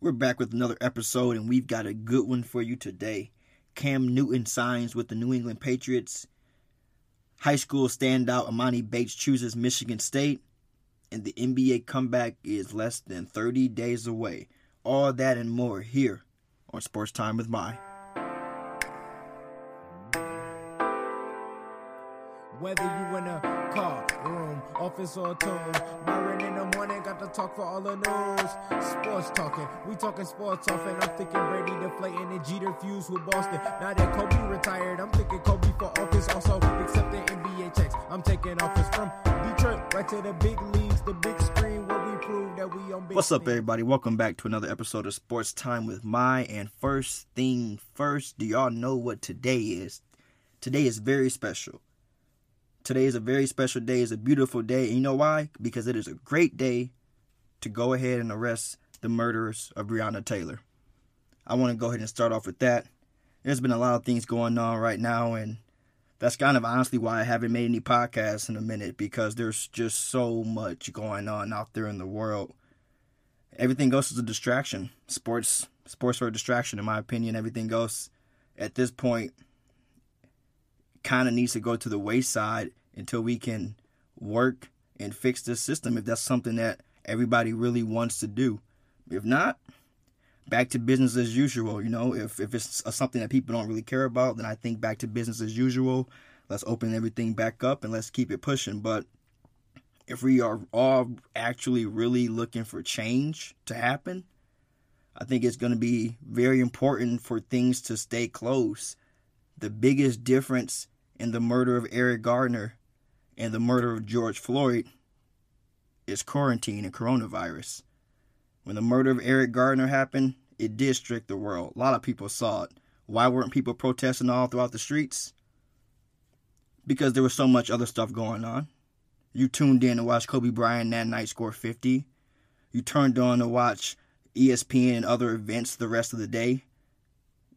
We're back with another episode, and we've got a good one for you today. Cam Newton signs with the New England Patriots. High school standout Emoni Bates chooses Michigan State. And the NBA comeback is less than 30 days away. All that and more here on Sports Time with Mai. Whether you in a car, room, office, or tomb, Byron in the morning got to talk for all the news. Sports talking, we talking sports often. I'm thinking Brady deflating and Jeter fused with Boston. Now that Kobe retired, I'm thinking Kobe for office. Also accepting NBA checks, I'm taking office from Detroit right to the big leagues, the big screen where we prove that we on big. What's up, everybody? Welcome back to another episode of Sports Time with Mai. And first thing first, do y'all know what today is? Today is very special. Today is a very special day. It's a beautiful day. And you know why? Because it is a great day to go ahead and arrest the murderers of Breonna Taylor. I want to go ahead and start off with that. There's been a lot of things going on right now, and that's kind of honestly why I haven't made any podcasts in a minute, because there's just so much going on out there in the world. Everything else is a distraction. Sports are a distraction, in my opinion. Everything else at this point kind of needs to go to the wayside until we can work and fix this system, if that's something that everybody really wants to do. If not, back to business as usual. You know, if it's something that people don't really care about, then I think back to business as usual. Let's open everything back up and let's keep it pushing. But if we are all actually really looking for change to happen, I think it's going to be very important for things to stay close. The biggest difference in the murder of Eric Garner and the murder of George Floyd is quarantine and coronavirus. When the murder of Eric Garner happened, it did strike the world. A lot of people saw it. Why weren't people protesting all throughout the streets? Because there was so much other stuff going on. You tuned in to watch Kobe Bryant that night score 50. You turned on to watch ESPN and other events the rest of the day.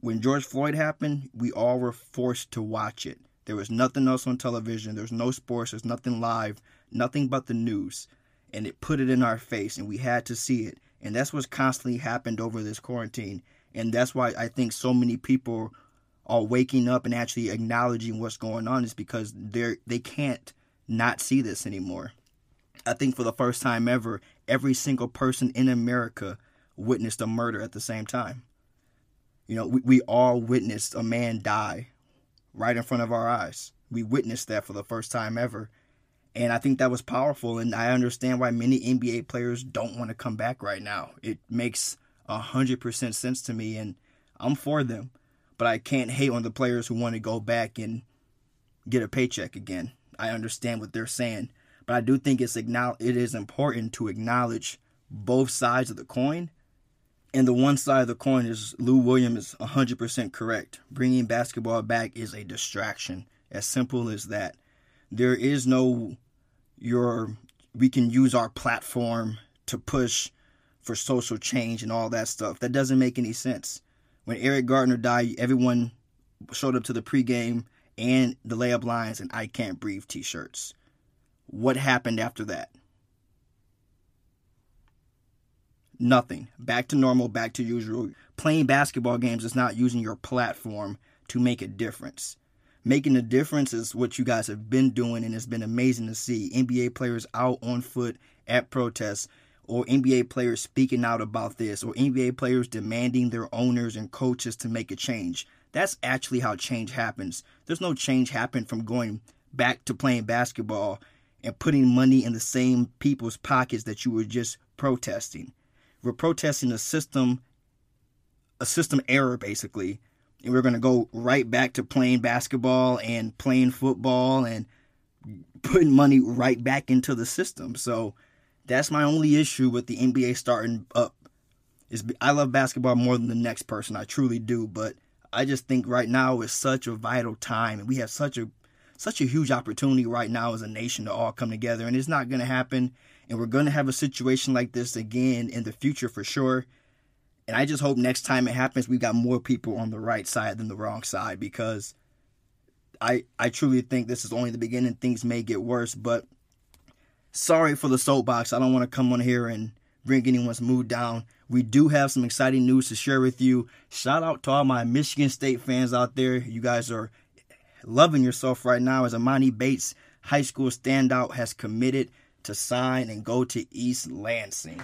When George Floyd happened, we all were forced to watch it. There was nothing else on television. There's no sports. There's nothing live. Nothing but the news. And it put it in our face, and we had to see it. And that's what's constantly happened over this quarantine. And that's why I think so many people are waking up and actually acknowledging what's going on, is because they can't not see this anymore. I think for the first time ever, every single person in America witnessed a murder at the same time. You know, we all witnessed a man die right in front of our eyes. We witnessed that for the first time ever. And I think that was powerful. And I understand why many NBA players don't want to come back right now. It makes 100% sense to me, and I'm for them. But I can't hate on the players who want to go back and get a paycheck again. I understand what they're saying. But I do think it is important to acknowledge both sides of the coin. And the one side of the coin is Lou Williams is 100% correct. Bringing basketball back is a distraction. As simple as that. There is no, we can use our platform to push for social change and all that stuff. That doesn't make any sense. When Eric Garner died, everyone showed up to the pregame and the layup lines and I Can't Breathe t-shirts. What happened after that? Nothing. Back to normal, back to usual. Playing basketball games is not using your platform to make a difference. Making a difference is what you guys have been doing, and it's been amazing to see NBA players out on foot at protests, or NBA players speaking out about this, or NBA players demanding their owners and coaches to make a change. That's actually how change happens. There's no change happened from going back to playing basketball and putting money in the same people's pockets that you were just protesting. We're protesting a system error, basically. And we're going to go right back to playing basketball and playing football and putting money right back into the system. So that's my only issue with the NBA starting up. I love basketball more than the next person. I truly do. But I just think right now is such a vital time. And we have such a huge opportunity right now as a nation to all come together. And it's not going to happen. And we're going to have a situation like this again in the future for sure. And I just hope next time it happens, we've got more people on the right side than the wrong side. Because I truly think this is only the beginning. Things may get worse. But sorry for the soapbox. I don't want to come on here and bring anyone's mood down. we do have some exciting news to share with you. Shout out to all my Michigan State fans out there. You guys are loving yourself right now as Emoni Bates, high school standout, has committed to sign and go to East Lansing.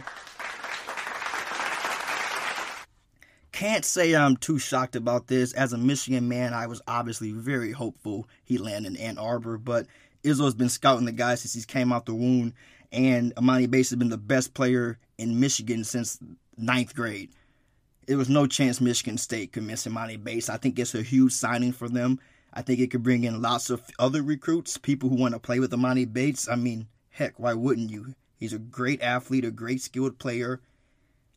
Can't say I'm too shocked about this. As a Michigan man, I was obviously very hopeful he landed in Ann Arbor, but Izzo's been scouting the guy since he came out the womb, and Emoni Bates has been the best player in Michigan since 9th grade. There was no chance Michigan State could miss Emoni Bates. I think it's a huge signing for them. I think it could bring in lots of other recruits, people who want to play with Emoni Bates. I mean, heck, why wouldn't you? He's a great athlete, a great skilled player,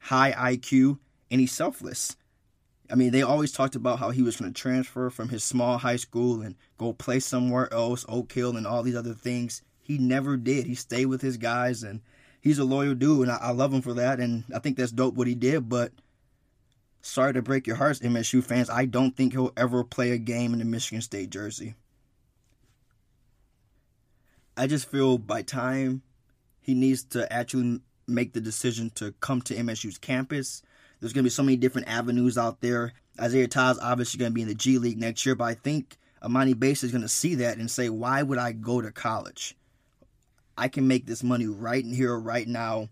high IQ. And he's selfless. I mean, they always talked about how he was going to transfer from his small high school and go play somewhere else, Oak Hill and all these other things. He never did. He stayed with his guys, and he's a loyal dude, and I love him for that, and I think that's dope what he did, but sorry to break your hearts, MSU fans. I don't think he'll ever play a game in the Michigan State jersey. I just feel by time he needs to actually make the decision to come to MSU's campus. There's going to be so many different avenues out there. Isaiah Todd's obviously going to be in the G League next year, but I think Emoni Bates is going to see that and say, why would I go to college? I can make this money right here, right now.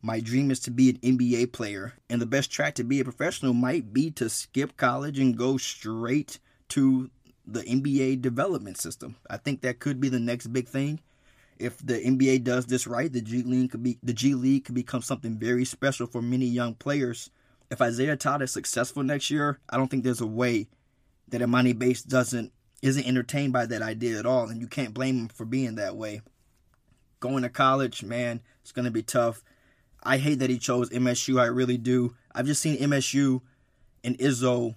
My dream is to be an NBA player, and the best track to be a professional might be to skip college and go straight to the NBA development system. I think that could be the next big thing. If the NBA does this right, the G League could become something very special for many young players. If Isaiah Todd is successful next year, I don't think there's a way that Emoni Bates isn't entertained by that idea at all, and you can't blame him for being that way. Going to college, man, it's going to be tough. I hate that he chose MSU, I really do. I've just seen MSU and Izzo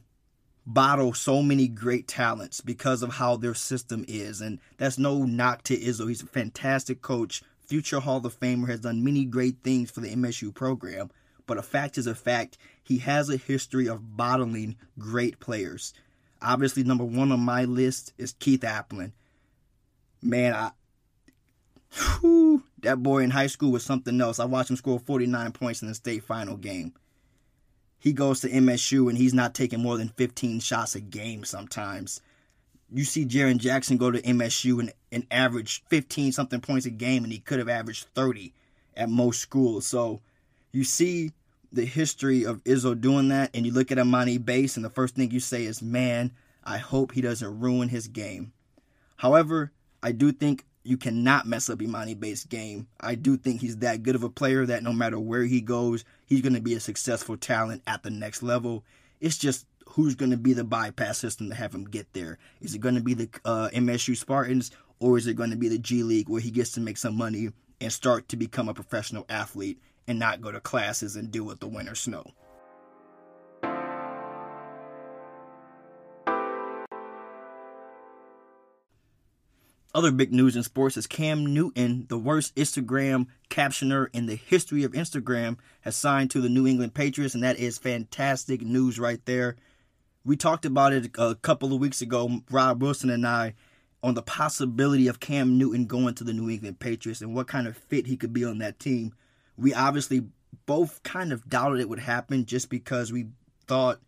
bottle so many great talents because of how their system is, and that's no knock to Izzo. He's a fantastic coach, future Hall of Famer, has done many great things for the MSU program. But a fact is a fact. He has a history of bottling great players. Obviously, number one on my list is Keith Appling. Man, that boy in high school was something else. I watched him score 49 points in the state final game. He goes to MSU, and he's not taking more than 15 shots a game sometimes. You see Jaren Jackson go to MSU and average 15-something points a game, and he could have averaged 30 at most schools. So you see the history of Izzo doing that, and you look at Emoni Bates, and the first thing you say is, man, I hope he doesn't ruin his game. However, I do think you cannot mess up Emoni Bates' game. I do think he's that good of a player that no matter where he goes, he's going to be a successful talent at the next level. It's just who's going to be the bypass system to have him get there. Is it going to be the MSU Spartans, or is it going to be the G League where he gets to make some money and start to become a professional athlete and not go to classes and deal with the winter snow? Other big news in sports is Cam Newton, the worst Instagram captioner in the history of Instagram, has signed to the New England Patriots, and that is fantastic news right there. We talked about it a couple of weeks ago, Rob Wilson and I, on the possibility of Cam Newton going to the New England Patriots and what kind of fit he could be on that team. We obviously both kind of doubted it would happen just because we thought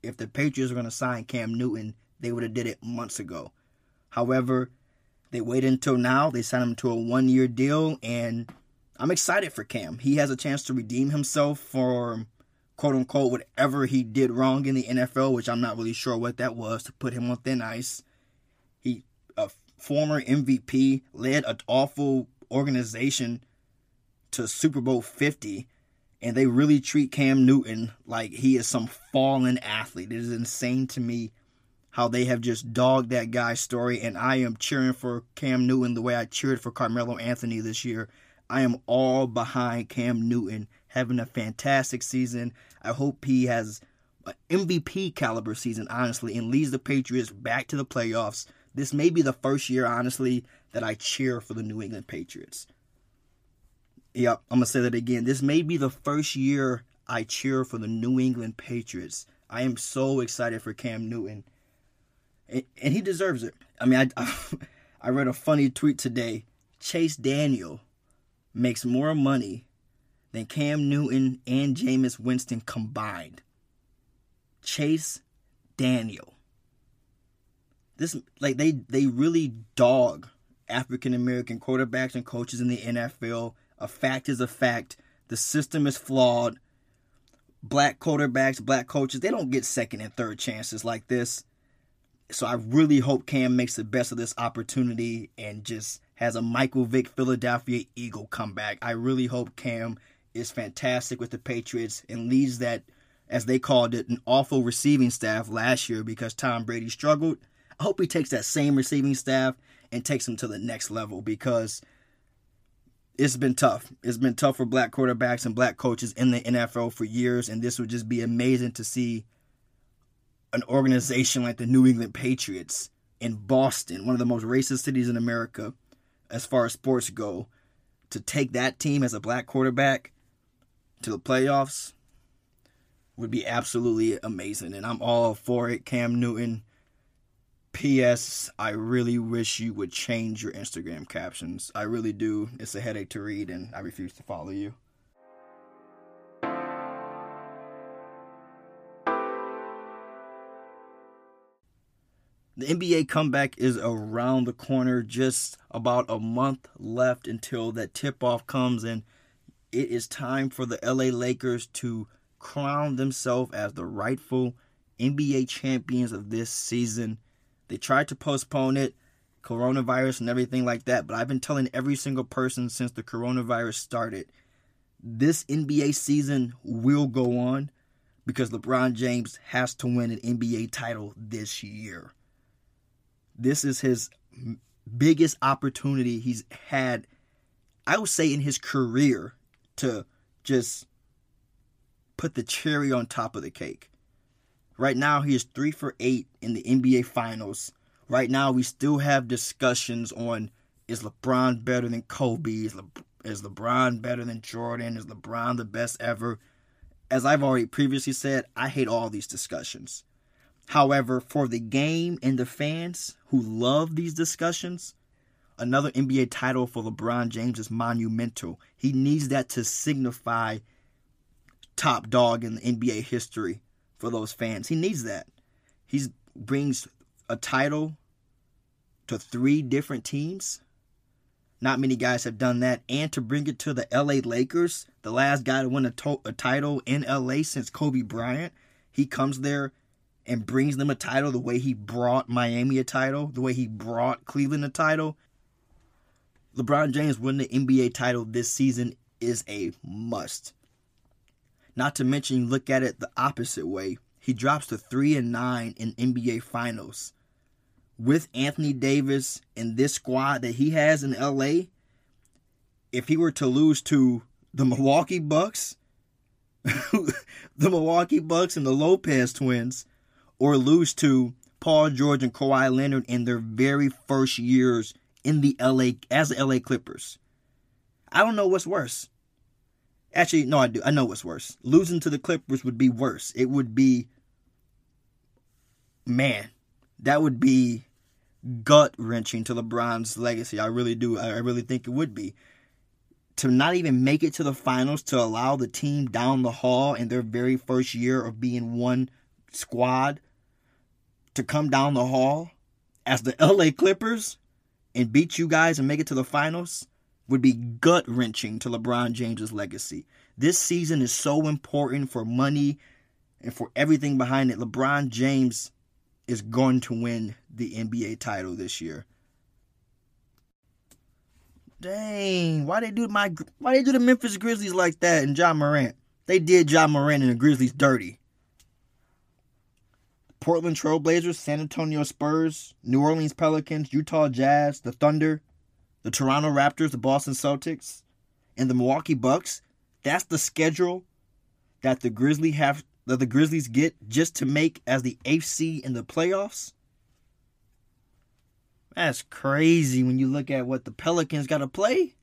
if the Patriots were going to sign Cam Newton, they would have did it months ago. However, they waited until now. They signed him to a one-year deal, and I'm excited for Cam. He has a chance to redeem himself for, quote-unquote, whatever he did wrong in the NFL, which I'm not really sure what that was, to put him on thin ice. He, a former MVP, led an awful organization to Super Bowl 50, and they really treat Cam Newton like he is some fallen athlete. It is insane to me how they have just dogged that guy's story, and I am cheering for Cam Newton the way I cheered for Carmelo Anthony this year. I am all behind Cam Newton having a fantastic season. I hope he has an MVP caliber season, honestly, and leads the Patriots back to the playoffs. This may be the first year, honestly, that I cheer for the New England Patriots. Yep, I'm going to say that again. This may be the first year I cheer for the New England Patriots. I am so excited for Cam Newton. And he deserves it. I mean, I read a funny tweet today. Chase Daniel makes more money than Cam Newton and Jameis Winston combined. Chase Daniel. This, like, they really dog African American quarterbacks and coaches in the NFL. A fact is a fact. The system is flawed. Black quarterbacks, black coaches, they don't get second and third chances like this. So I really hope Cam makes the best of this opportunity and just has a Michael Vick Philadelphia Eagle comeback. I really hope Cam is fantastic with the Patriots and leads that, as they called it, an awful receiving staff last year because Tom Brady struggled. I hope he takes that same receiving staff and takes them to the next level because it's been tough. It's been tough for black quarterbacks and black coaches in the NFL for years, and this would just be amazing to see an organization like the New England Patriots in Boston, one of the most racist cities in America as far as sports go, to take that team as a black quarterback to the playoffs would be absolutely amazing, and I'm all for it. Cam Newton, P.S. I really wish you would change your Instagram captions. I really do. It's a headache to read, and I refuse to follow you. The NBA comeback is around the corner. Just about a month left until that tip-off comes, and it is time for the LA Lakers to crown themselves as the rightful NBA champions of this season. They tried to postpone it, coronavirus and everything like that, but I've been telling every single person since the coronavirus started, this NBA season will go on because LeBron James has to win an NBA title this year. This is his biggest opportunity he's had, I would say, in his career to just put the cherry on top of the cake. Right now, he is 3-for-8 in the NBA Finals. Right now, we still have discussions on, is LeBron better than Kobe? Is LeBron better than Jordan? Is LeBron the best ever? As I've already previously said, I hate all these discussions. However, for the game and the fans who love these discussions, another NBA title for LeBron James is monumental. He needs that to signify top dog in the NBA history for those fans. He needs that. He brings a title to 3 different teams. Not many guys have done that. And to bring it to the LA Lakers, the last guy to win a title in LA since Kobe Bryant, he comes there and brings them a title the way he brought Miami a title, the way he brought Cleveland a title. LeBron James winning the NBA title this season is a must. Not to mention, you look at it the opposite way. He drops to 3-9 in NBA Finals. With Anthony Davis and this squad that he has in LA, if he were to lose to the Milwaukee Bucks, and the Lopez twins, or lose to Paul George and Kawhi Leonard in their very first years in the LA as the LA Clippers, I don't know what's worse. Actually, no, I do. I know what's worse. Losing to the Clippers would be worse. It would be, man, that would be gut-wrenching to LeBron's legacy. I really do. I really think it would be. To not even make it to the finals, to allow the team down the hall in their very first year of being one squad to come down the hall as the LA Clippers and beat you guys and make it to the finals would be gut-wrenching to LeBron James's legacy. This season is so important for money and for everything behind it. LeBron James is going to win the NBA title this year. Dang, why they do the Memphis Grizzlies like that and Ja Morant? They did Ja Morant and the Grizzlies dirty. Portland Trailblazers, San Antonio Spurs, New Orleans Pelicans, Utah Jazz, the Thunder, the Toronto Raptors, the Boston Celtics, and the Milwaukee Bucks. That's the schedule that the Grizzlies get just to make as the 8th seed in the playoffs. That's crazy when you look at what the Pelicans got to play.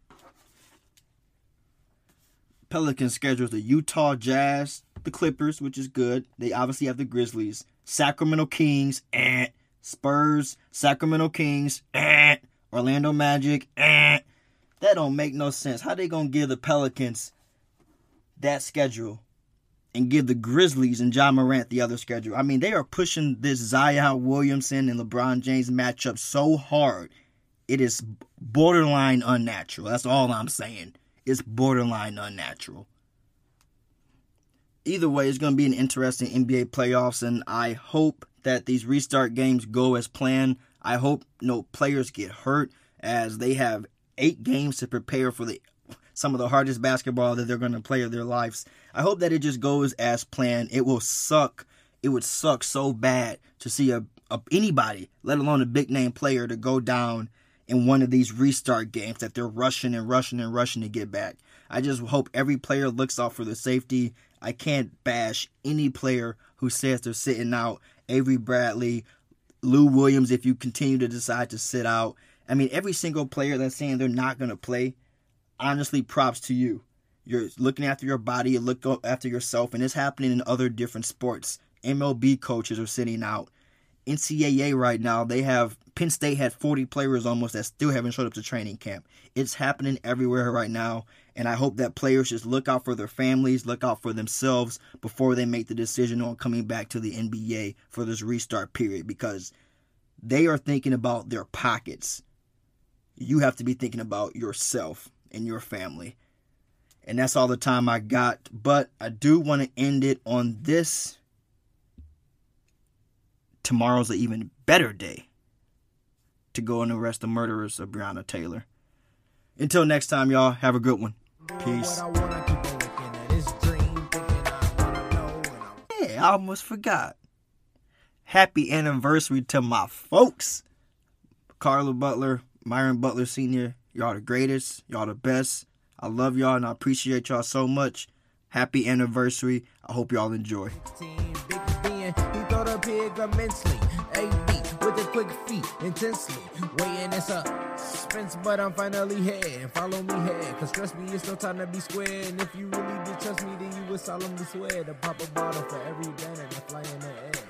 Pelicans schedules the Utah Jazz, the Clippers, which is good. They obviously have the Grizzlies, Sacramento Kings, Spurs, Sacramento Kings, Orlando Magic, That don't make no sense. How they gonna give the Pelicans that schedule and give the Grizzlies and Ja Morant the other schedule. I mean, they are pushing this Zion Williamson and LeBron James matchup so hard. It is borderline unnatural. That's all I'm saying. It's borderline unnatural. Either way, it's going to be an interesting NBA playoffs, and I hope that these restart games go as planned. I hope no players get hurt, as they have 8 games to prepare for some of the hardest basketball that they're going to play of their lives. I hope that it just goes as planned. It will suck. It would suck so bad to see anybody, let alone a big-name player, to go down in one of these restart games that they're rushing to get back. I just hope every player looks out for their safety. I can't bash any player who says they're sitting out. Avery Bradley, Lou Williams, if you continue to decide to sit out. I mean, every single player that's saying they're not going to play, honestly, props to you. You're looking after your body, you look after yourself, and it's happening in other different sports. MLB coaches are sitting out. NCAA right now, Penn State had 40 players almost that still haven't showed up to training camp. It's happening everywhere right now, and I hope that players just look out for their families, look out for themselves before they make the decision on coming back to the NBA for this restart period, because they are thinking about their pockets. You have to be thinking about yourself and your family. And that's all the time I got, but I do want to end it on this. Tomorrow's an even better day to go and arrest the murderers of Breonna Taylor. Until next time, y'all, have a good one. Peace. Hey, I almost forgot. Happy anniversary to my folks. Carla Butler, Myron Butler Sr., y'all the greatest, y'all the best. I love y'all and I appreciate y'all so much. Happy anniversary. I hope y'all enjoy. With the quick feet, intensely, weighing this up, suspense, but I'm finally here, follow me here, cause trust me, it's no time to be square, and if you really did trust me, then you would solemnly swear to pop a bottle for every banner that's flying in the air.